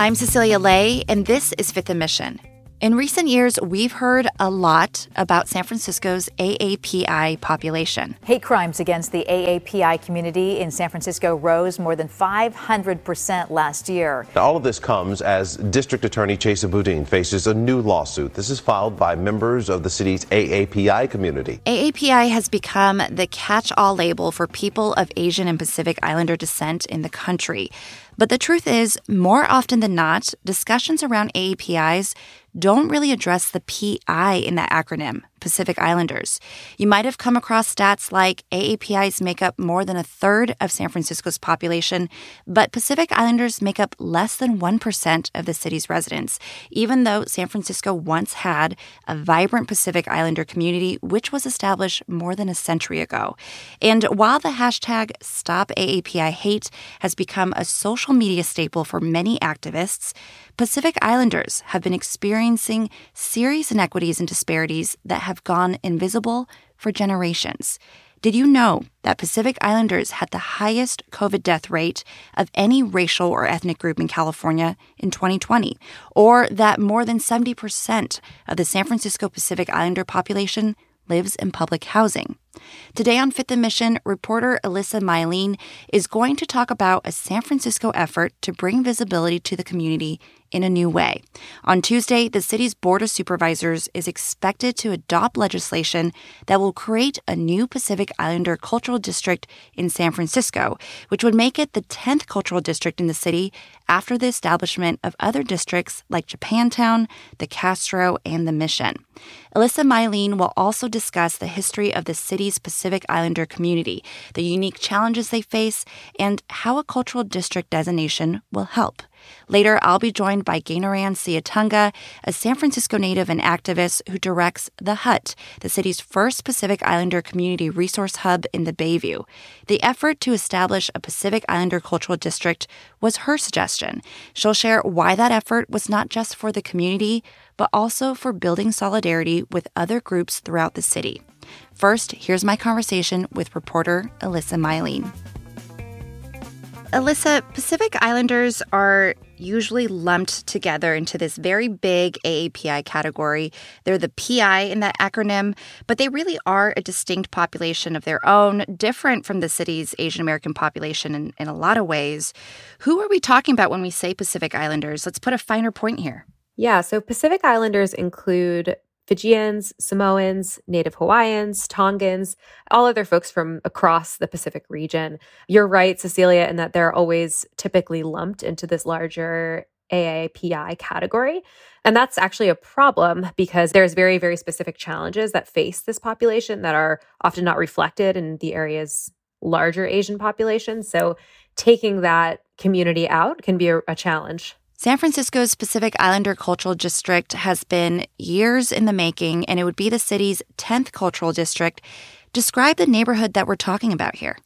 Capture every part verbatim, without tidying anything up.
I'm Cecilia Lay, and this is Fifth Emission. In recent years, we've heard a lot about San Francisco's A A P I population. Hate crimes against the A A P I community in San Francisco rose more than five hundred percent last year. All of this comes as District Attorney Chesa Boudin faces a new lawsuit. This is filed by members of the city's A A P I community. A A P I has become the catch-all label for people of Asian and Pacific Islander descent in the country. But the truth is, more often than not, discussions around A A P Is don't really address the P I in that acronym, Pacific Islanders. You might have come across stats like A A P Is make up more than a third of San Francisco's population, but Pacific Islanders make up less than one percent of the city's residents, even though San Francisco once had a vibrant Pacific Islander community, which was established more than a century ago. And while the hashtag Stop A A P I Hate has become a social media staple for many activists, Pacific Islanders have been experiencing serious inequities and disparities that have gone invisible for generations. Did you know that Pacific Islanders had the highest COVID death rate of any racial or ethnic group in California in twenty twenty? Or that more than seventy percent of the San Francisco Pacific Islander population lives in public housing? Today on Fifth Emission, reporter Alyssa Mylene is going to talk about a San Francisco effort to bring visibility to the community in a new way. On Tuesday, the city's Board of Supervisors is expected to adopt legislation that will create a new Pacific Islander cultural district in San Francisco, which would make it the tenth cultural district in the city after the establishment of other districts like Japantown, the Castro, and the Mission. Alyssa Mylene will also discuss the history of the city's Pacific Islander community, the unique challenges they face, and how a cultural district designation will help. Later, I'll be joined by Gaynoran Siatunga, a San Francisco native and activist who directs The Hut, the city's first Pacific Islander community resource hub in the Bayview. The effort to establish a Pacific Islander cultural district was her suggestion. She'll share why that effort was not just for the community, but also for building solidarity with other groups throughout the city. First, here's my conversation with reporter Alyssa Mylene. Alyssa, Pacific Islanders are usually lumped together into this very big A A P I category. They're the P I in that acronym, but they really are a distinct population of their own, different from the city's Asian American population in, in a lot of ways. Who are we talking about when we say Pacific Islanders? Let's put a finer point here. Yeah, so Pacific Islanders include Fijians, Samoans, Native Hawaiians, Tongans, all other folks from across the Pacific region. You're right, Cecilia, in that they're always typically lumped into this larger A A P I category. And that's actually a problem because there's very, very specific challenges that face this population that are often not reflected in the area's larger Asian population. So taking that community out can be a, a challenge. San Francisco's Pacific Islander Cultural District has been years in the making, and it would be the city's tenth cultural district. Describe the neighborhood that we're talking about here.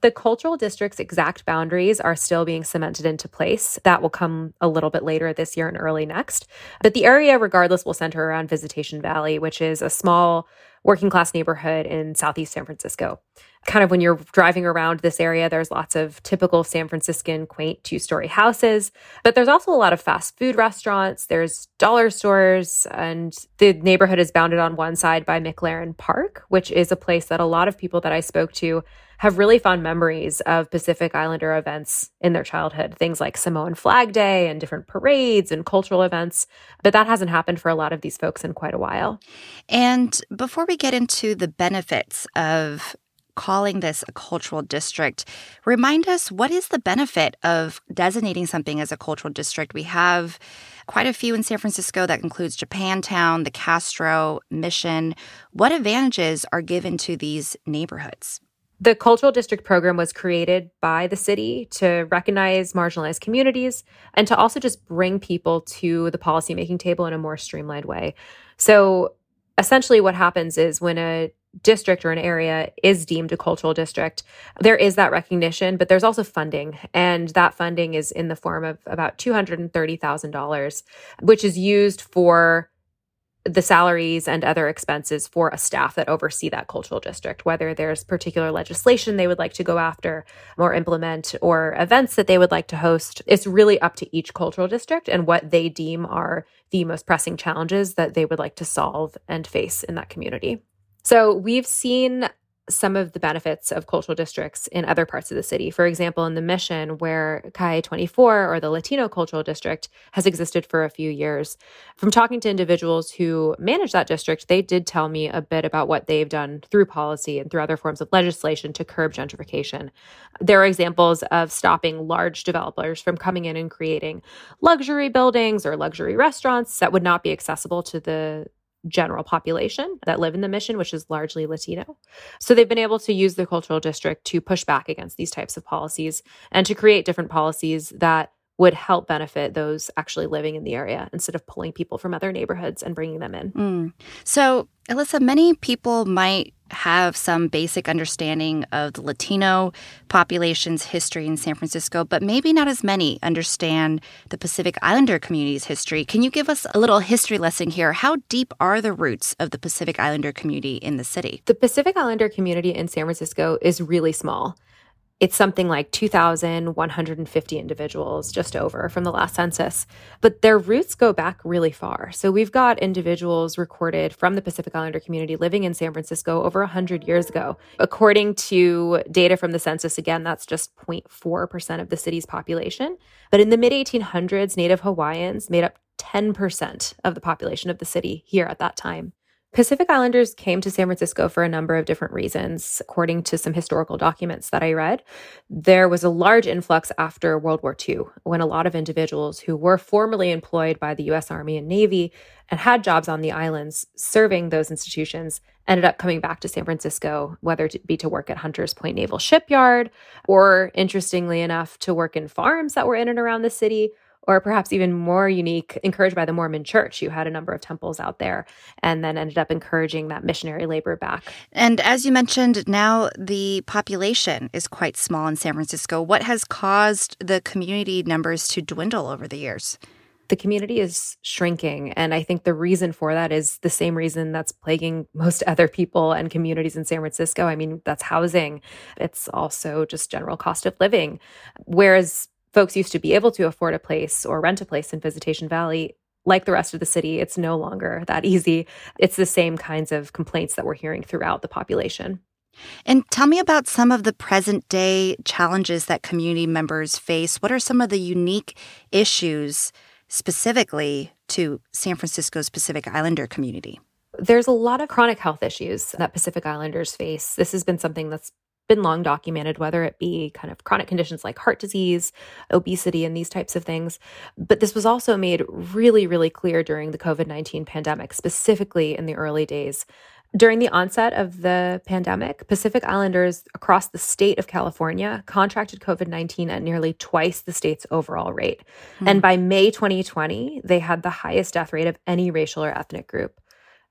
The cultural district's exact boundaries are still being cemented into place. That will come a little bit later this year and early next. But the area, regardless, will center around Visitation Valley, which is a small working-class neighborhood in southeast San Francisco. Kind of when you're driving around this area, there's lots of typical San Franciscan quaint two-story houses, but there's also a lot of fast food restaurants, there's dollar stores, and the neighborhood is bounded on one side by McLaren Park, which is a place that a lot of people that I spoke to have really fond memories of Pacific Islander events in their childhood, things like Samoan Flag Day and different parades and cultural events, but that hasn't happened for a lot of these folks in quite a while. And before we get into the benefits of calling this a cultural district, remind us, what is the benefit of designating something as a cultural district? We have quite a few in San Francisco. That includes Japantown, the Castro, Mission. What advantages are given to these neighborhoods? The Cultural District Program was created by the city to recognize marginalized communities and to also just bring people to the policymaking table in a more streamlined way. So essentially what happens is when a district or an area is deemed a cultural district, there is that recognition, but there's also funding. And that funding is in the form of about two hundred thirty thousand dollars, which is used for the salaries and other expenses for a staff that oversee that cultural district, whether there's particular legislation they would like to go after or implement or events that they would like to host. It's really up to each cultural district and what they deem are the most pressing challenges that they would like to solve and face in that community. So we've seen some of the benefits of cultural districts in other parts of the city. For example, in the Mission, where C A E twenty-four, or the Latino Cultural District, has existed for a few years. From talking to individuals who manage that district, they did tell me a bit about what they've done through policy and through other forms of legislation to curb gentrification. There are examples of stopping large developers from coming in and creating luxury buildings or luxury restaurants that would not be accessible to the general population that live in the Mission, which is largely Latino. So they've been able to use the cultural district to push back against these types of policies and to create different policies that would help benefit those actually living in the area instead of pulling people from other neighborhoods and bringing them in. Mm. So, Alyssa, many people might have some basic understanding of the Latino population's history in San Francisco, but maybe not as many understand the Pacific Islander community's history. Can you give us a little history lesson here? How deep are the roots of the Pacific Islander community in the city? The Pacific Islander community in San Francisco is really small. It's something like two thousand one hundred fifty individuals, just over, from the last census. But their roots go back really far. So we've got individuals recorded from the Pacific Islander community living in San Francisco over one hundred years ago. According to data from the census, again, that's just zero point four percent of the city's population. But in the mid eighteen hundreds, Native Hawaiians made up ten percent of the population of the city here at that time. Pacific Islanders came to San Francisco for a number of different reasons. According to some historical documents that I read, there was a large influx after World War Two, when a lot of individuals who were formerly employed by the U S Army and Navy and had jobs on the islands serving those institutions ended up coming back to San Francisco, whether it be to work at Hunters Point Naval Shipyard, or, interestingly enough, to work in farms that were in and around the city, or perhaps even more unique, encouraged by the Mormon Church, who had a number of temples out there, and then ended up encouraging that missionary labor back. And as you mentioned, now the population is quite small in San Francisco. What has caused the community numbers to dwindle over the years? The community is shrinking, and I think the reason for that is the same reason that's plaguing most other people and communities in San Francisco. I mean, that's housing. It's also just general cost of living. Whereas folks used to be able to afford a place or rent a place in Visitation Valley, like the rest of the city, it's no longer that easy. It's the same kinds of complaints that we're hearing throughout the population. And tell me about some of the present-day challenges that community members face. What are some of the unique issues specifically to San Francisco's Pacific Islander community? There's a lot of chronic health issues that Pacific Islanders face. This has been something that's been long documented, whether it be kind of chronic conditions like heart disease, obesity, and these types of things. But this was also made really, really clear during the COVID nineteen pandemic, specifically in the early days. During the onset of the pandemic, Pacific Islanders across the state of California contracted COVID nineteen at nearly twice the state's overall rate. Mm-hmm. And by May twenty twenty, they had the highest death rate of any racial or ethnic group.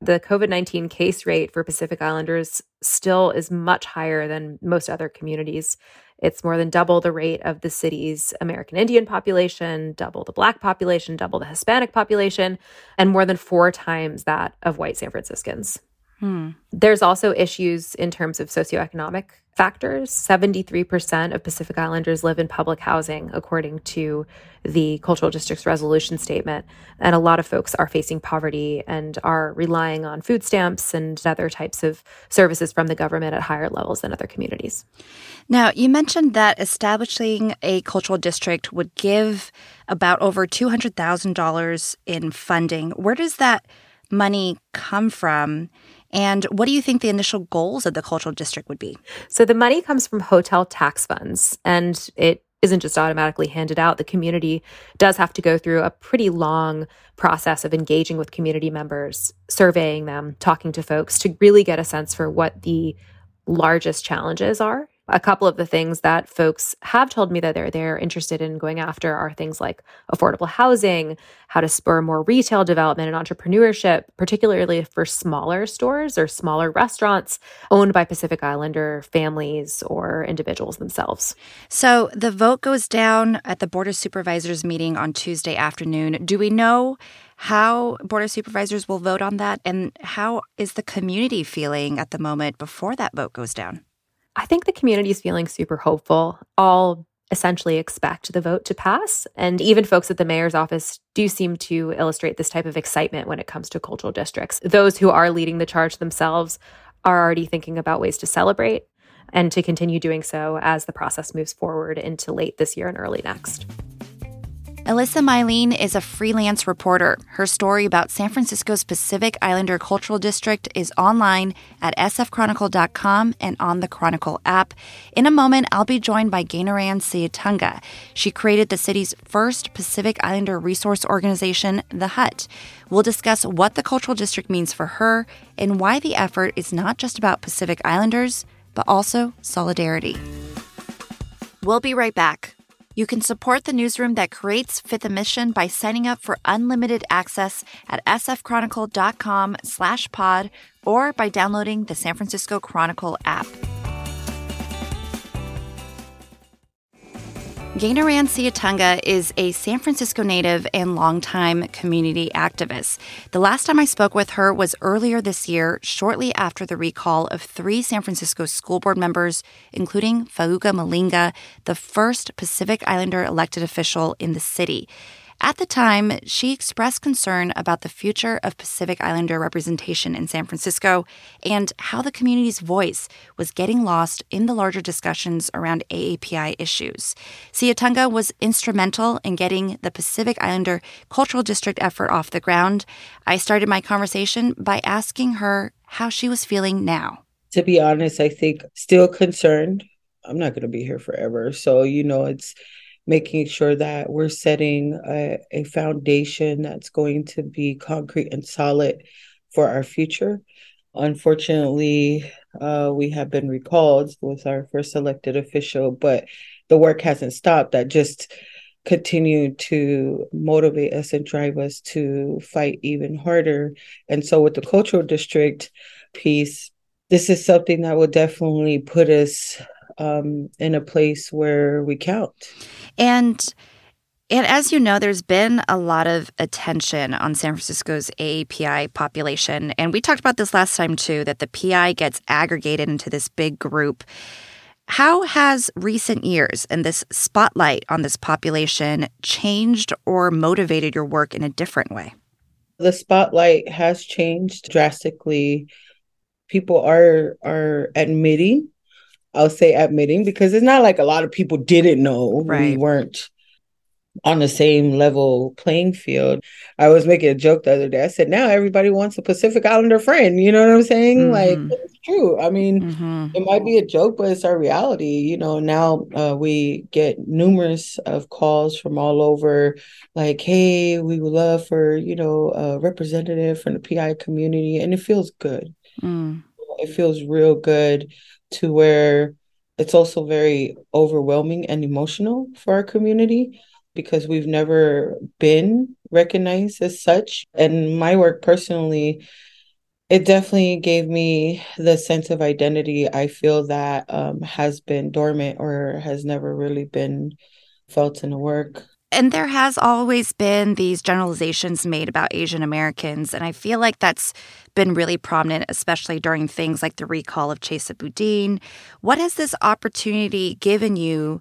The COVID nineteen case rate for Pacific Islanders still is much higher than most other communities. It's more than double the rate of the city's American Indian population, double the Black population, double the Hispanic population, and more than four times that of white San Franciscans. Hmm. There's also issues in terms of socioeconomic factors. seventy-three percent of Pacific Islanders live in public housing, according to the Cultural District's resolution statement. And a lot of folks are facing poverty and are relying on food stamps and other types of services from the government at higher levels than other communities. Now, you mentioned that establishing a cultural district would give about over two hundred thousand dollars in funding. Where does that money come from? And what do you think the initial goals of the cultural district would be? So the money comes from hotel tax funds, and it isn't just automatically handed out. The community does have to go through a pretty long process of engaging with community members, surveying them, talking to folks to really get a sense for what the largest challenges are a couple of the things that folks have told me that they're they're interested in going after are things like affordable housing, how to spur more retail development and entrepreneurship, particularly for smaller stores or smaller restaurants owned by Pacific Islander families or individuals themselves. So the vote goes down at the Board of Supervisors meeting on Tuesday afternoon. Do we know how Board of Supervisors will vote on that? And how is the community feeling at the moment before that vote goes down? I think the community is feeling super hopeful. All essentially expect the vote to pass. And even folks at the mayor's office do seem to illustrate this type of excitement when it comes to cultural districts. Those who are leading the charge themselves are already thinking about ways to celebrate and to continue doing so as the process moves forward into late this year and early next. Alyssa Mylene is a freelance reporter. Her story about San Francisco's Pacific Islander Cultural District is online at s f chronicle dot com and on the Chronicle app. In a moment, I'll be joined by Gaynoran Siatunga. She created the city's first Pacific Islander resource organization, The Hut. We'll discuss what the cultural district means for her and why the effort is not just about Pacific Islanders, but also solidarity. We'll be right back. You can support the newsroom that creates Fifth Emission by signing up for unlimited access at sfchronicle.com slash pod or by downloading the San Francisco Chronicle app. Gaynoran Siatunga is a San Francisco native and longtime community activist. The last time I spoke with her was earlier this year, shortly after the recall of three San Francisco school board members, including Fauga Malinga, the first Pacific Islander elected official in the city. At the time, she expressed concern about the future of Pacific Islander representation in San Francisco and how the community's voice was getting lost in the larger discussions around A A P I issues. Siatunga was instrumental in getting the Pacific Islander Cultural District effort off the ground. I started my conversation by asking her how she was feeling now. To be honest, I think still concerned. I'm not going to be here forever. So, you know, it's making sure that we're setting a, a foundation that's going to be concrete and solid for our future. Unfortunately, uh, we have been recalled with our first elected official, but the work hasn't stopped. That just continued to motivate us and drive us to fight even harder. And so with the cultural district piece, this is something that will definitely put us Um, in a place where we count. And and as you know, there's been a lot of attention on San Francisco's A A P I population. And we talked about this last time, too, that the P I gets aggregated into this big group. How has recent years and this spotlight on this population changed or motivated your work in a different way? The spotlight has changed drastically. People are are admitting I'll say admitting, because it's not like a lot of people didn't know right. We weren't on the same level playing field. I was making a joke the other day. I said, now everybody wants a Pacific Islander friend. You know what I'm saying? Mm-hmm. Like, it's true. I mean, mm-hmm. It might be a joke, but it's our reality. You know, now uh, we get numerous of calls from all over, like, hey, we would love for, you know, a representative from the P I community. And it feels good. Mm. It feels real good, to where it's also very overwhelming and emotional for our community because we've never been recognized as such. And my work personally, it definitely gave me the sense of identity I feel that um, has been dormant or has never really been felt in the work. And there has always been these generalizations made about Asian Americans, and I feel like that's been really prominent, especially during things like the recall of Chesa Boudin. What has this opportunity given you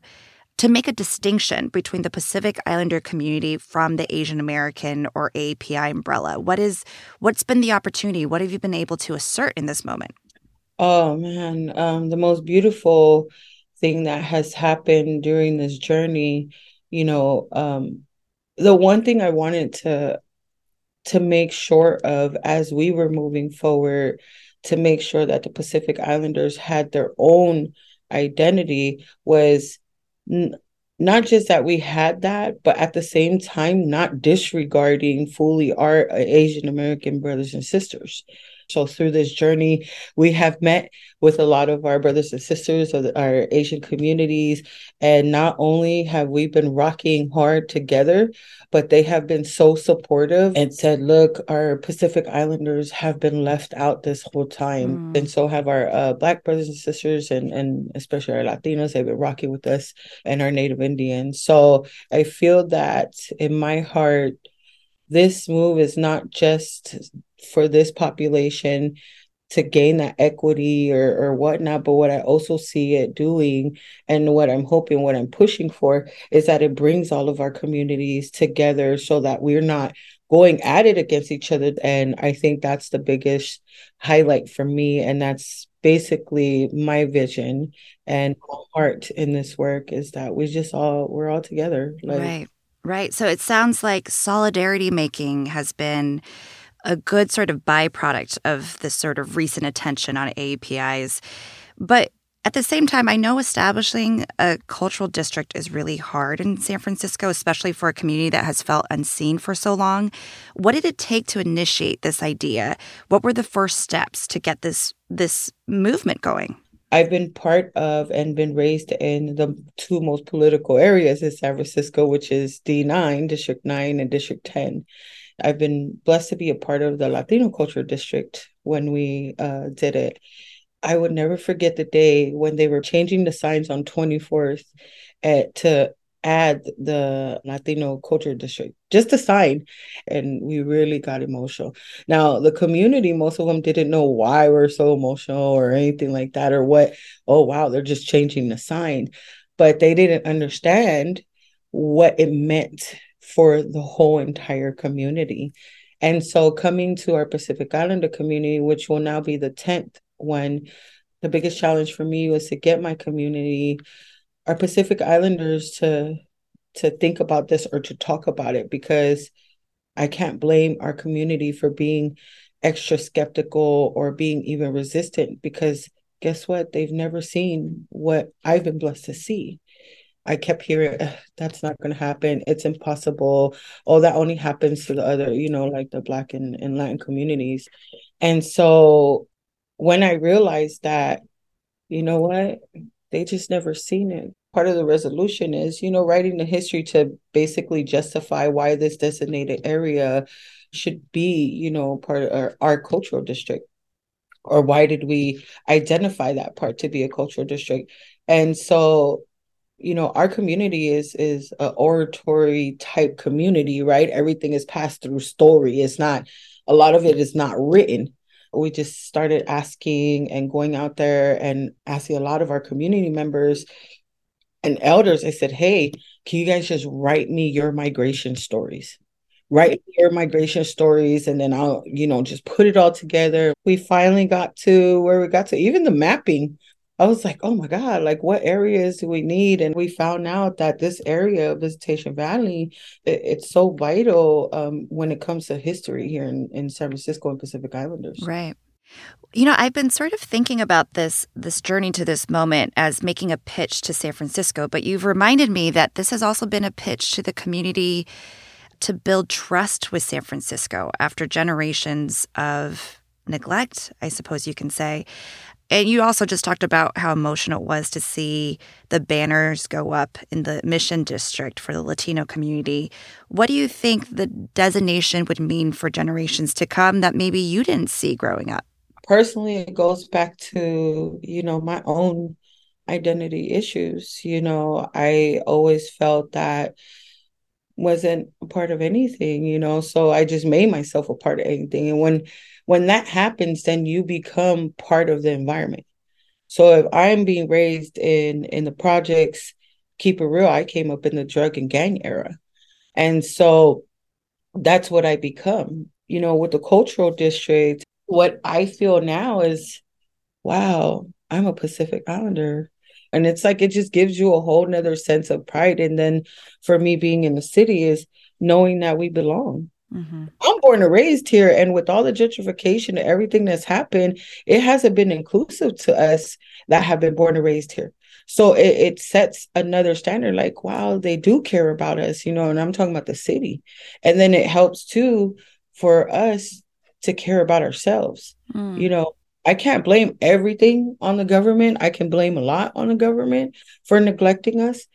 to make a distinction between the Pacific Islander community from the Asian American or A A P I umbrella? What is, what's been the opportunity? What have you been able to assert in this moment? Oh, man, um, the most beautiful thing that has happened during this journey. You know, um, the one thing I wanted to to make sure of as we were moving forward, to make sure that the Pacific Islanders had their own identity was n- not just that we had that, but at the same time, not disregarding fully our Asian American brothers and sisters. So through this journey, we have met with a lot of our brothers and sisters of our Asian communities. And not only have we been rocking hard together, but they have been so supportive and said, look, our Pacific Islanders have been left out this whole time. Mm. And so have our uh, Black brothers and sisters, and, and especially our Latinos, they've been rocking with us, and our Native Indians. So I feel that in my heart, this move is not just for this population to gain that equity or, or whatnot, but what I also see it doing, and what I'm hoping, what I'm pushing for, is that it brings all of our communities together so that we're not going at it against each other. And I think that's the biggest highlight for me. And that's basically my vision and heart in this work, is that we just all, we're all together. Like, right. Right. So it sounds like solidarity making has been a good sort of byproduct of this sort of recent attention on A A P Is. But at the same time, I know establishing a cultural district is really hard in San Francisco, especially for a community that has felt unseen for so long. What did it take to initiate this idea? What were the first steps to get this this movement going? I've been part of and been raised in the two most political areas in San Francisco, which is D nine, District nine, and District ten. I've been blessed to be a part of the Latino Culture District when we uh, did it. I would never forget the day when they were changing the signs on twenty-fourth at, to add the Latino Culture District, just a sign. And we really got emotional. Now, the community, most of them didn't know why we're so emotional or anything like that, or what, oh, wow, they're just changing the sign. But they didn't understand what it meant for the whole entire community. And so coming to our Pacific Islander community, which will now be the tenth one, the biggest challenge for me was to get my community, our Pacific Islanders, to to think about this or to talk about it, because I can't blame our community for being extra skeptical or being even resistant, because guess what? They've never seen what I've been blessed to see. I kept hearing, that's not going to happen. It's impossible. Oh, that only happens to the other, you know, like the Black and, and Latin communities. And so when I realized that, you know what? They just never seen it. Part of the resolution is, you know, writing the history to basically justify why this designated area should be, you know, part of our, our cultural district, or why did we identify that part to be a cultural district. And so, you know, our community is is an oratory type community, right? Everything is passed through story. It's not, a lot of it is not written. We just started asking and going out there and asking a lot of our community members and elders. I said, hey, can you guys just write me your migration stories? Write your migration stories, and then I'll, you know, just put it all together. We finally got to where we got to, even the mapping. I was like, oh my God, like what areas do we need? And we found out that this area of Visitation Valley, it, it's so vital um, when it comes to history here in, in San Francisco and Pacific Islanders. Right. You know, I've been sort of thinking about this this journey to this moment as making a pitch to San Francisco, but you've reminded me that this has also been a pitch to the community to build trust with San Francisco after generations of neglect, I suppose you can say. And you also just talked about how emotional it was to see the banners go up in the Mission District for the Latino community. What do you think the designation would mean for generations to come that maybe you didn't see growing up? Personally, it goes back to, you know, my own identity issues. You know, I always felt that wasn't a part of anything, you know, so I just made myself a part of anything. And when when that happens, then you become part of the environment. So if I'm being raised in in the projects, keep it real, I came up in the drug and gang era. And so that's what I become. You know, with the cultural district, what I feel now is, wow, I'm a Pacific Islander. And it's like, it just gives you a whole nother sense of pride. And then for me, being in the city is knowing that we belong. Mm-hmm. I'm born and raised here. And with all the gentrification and everything that's happened, it hasn't been inclusive to us that have been born and raised here. So it, it sets another standard, like, wow, they do care about us, you know, and I'm talking about the city. And then it helps too, for us to care about ourselves. Mm. You know, I can't blame everything on the government. I can blame a lot on the government for neglecting us.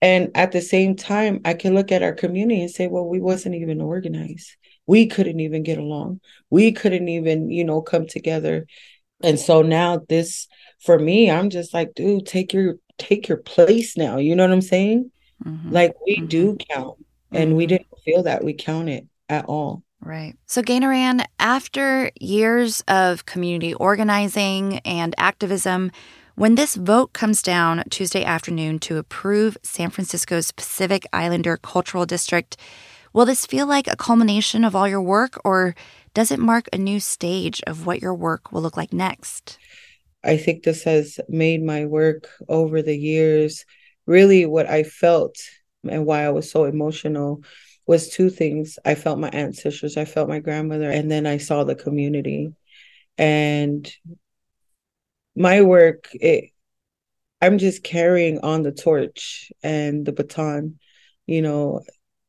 And at the same time, I can look at our community and say, well, we wasn't even organized. We couldn't even get along. We couldn't even, you know, come together. And so now this, for me, I'm just like, dude, take your take your place now. You know what I'm saying? Mm-hmm. Like we mm-hmm. do count. Mm-hmm. And we didn't feel that we counted at all. Right. So Gaynoran, after years of community organizing and activism, when this vote comes down Tuesday afternoon to approve San Francisco's Pacific Islander Cultural District, will this feel like a culmination of all your work, or does it mark a new stage of what your work will look like next? I think this has made my work over the years. Really what I felt and why I was so emotional was two things. I felt my ancestors, I felt my grandmother, and then I saw the community. And my work, it, I'm just carrying on the torch and the baton. You know,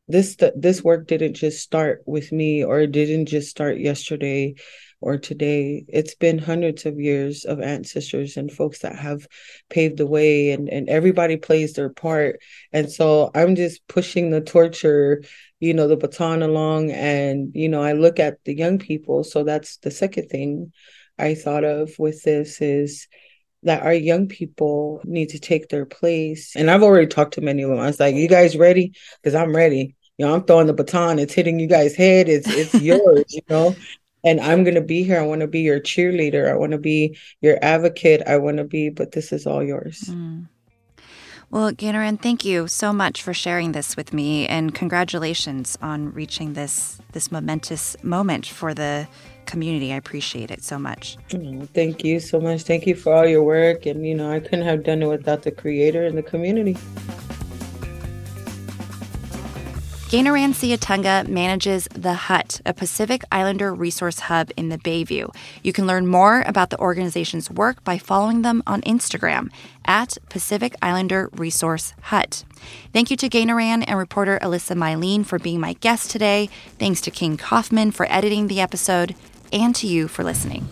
this this work didn't just start with me, or it didn't just start yesterday or today. It's been hundreds of years of ancestors and folks that have paved the way, and, and everybody plays their part. And so I'm just pushing the torch, or, you know, the baton along. And, you know, I look at the young people. So that's the second thing I thought of with this, is that our young people need to take their place. And I've already talked to many of them. I was like, you guys ready? Because I'm ready. You know, I'm throwing the baton. It's hitting you guys' head. It's it's yours, you know? And I'm going to be here. I want to be your cheerleader. I want to be your advocate. I want to be, but this is all yours. Mm. Well, Gaynoran, thank you so much for sharing this with me, and congratulations on reaching this this momentous moment for the community. I appreciate it so much. Oh, thank you so much. Thank you for all your work. And, you know, I couldn't have done it without the creator and the community. Gaynoran Siatunga manages The Hut, a Pacific Islander resource hub in the Bayview. You can learn more about the organization's work by following them on Instagram at Pacific Islander Resource Hut. Thank you to Gaynoran and reporter Alyssa Mylene for being my guest today. Thanks to King Kaufman for editing the episode, and to you for listening.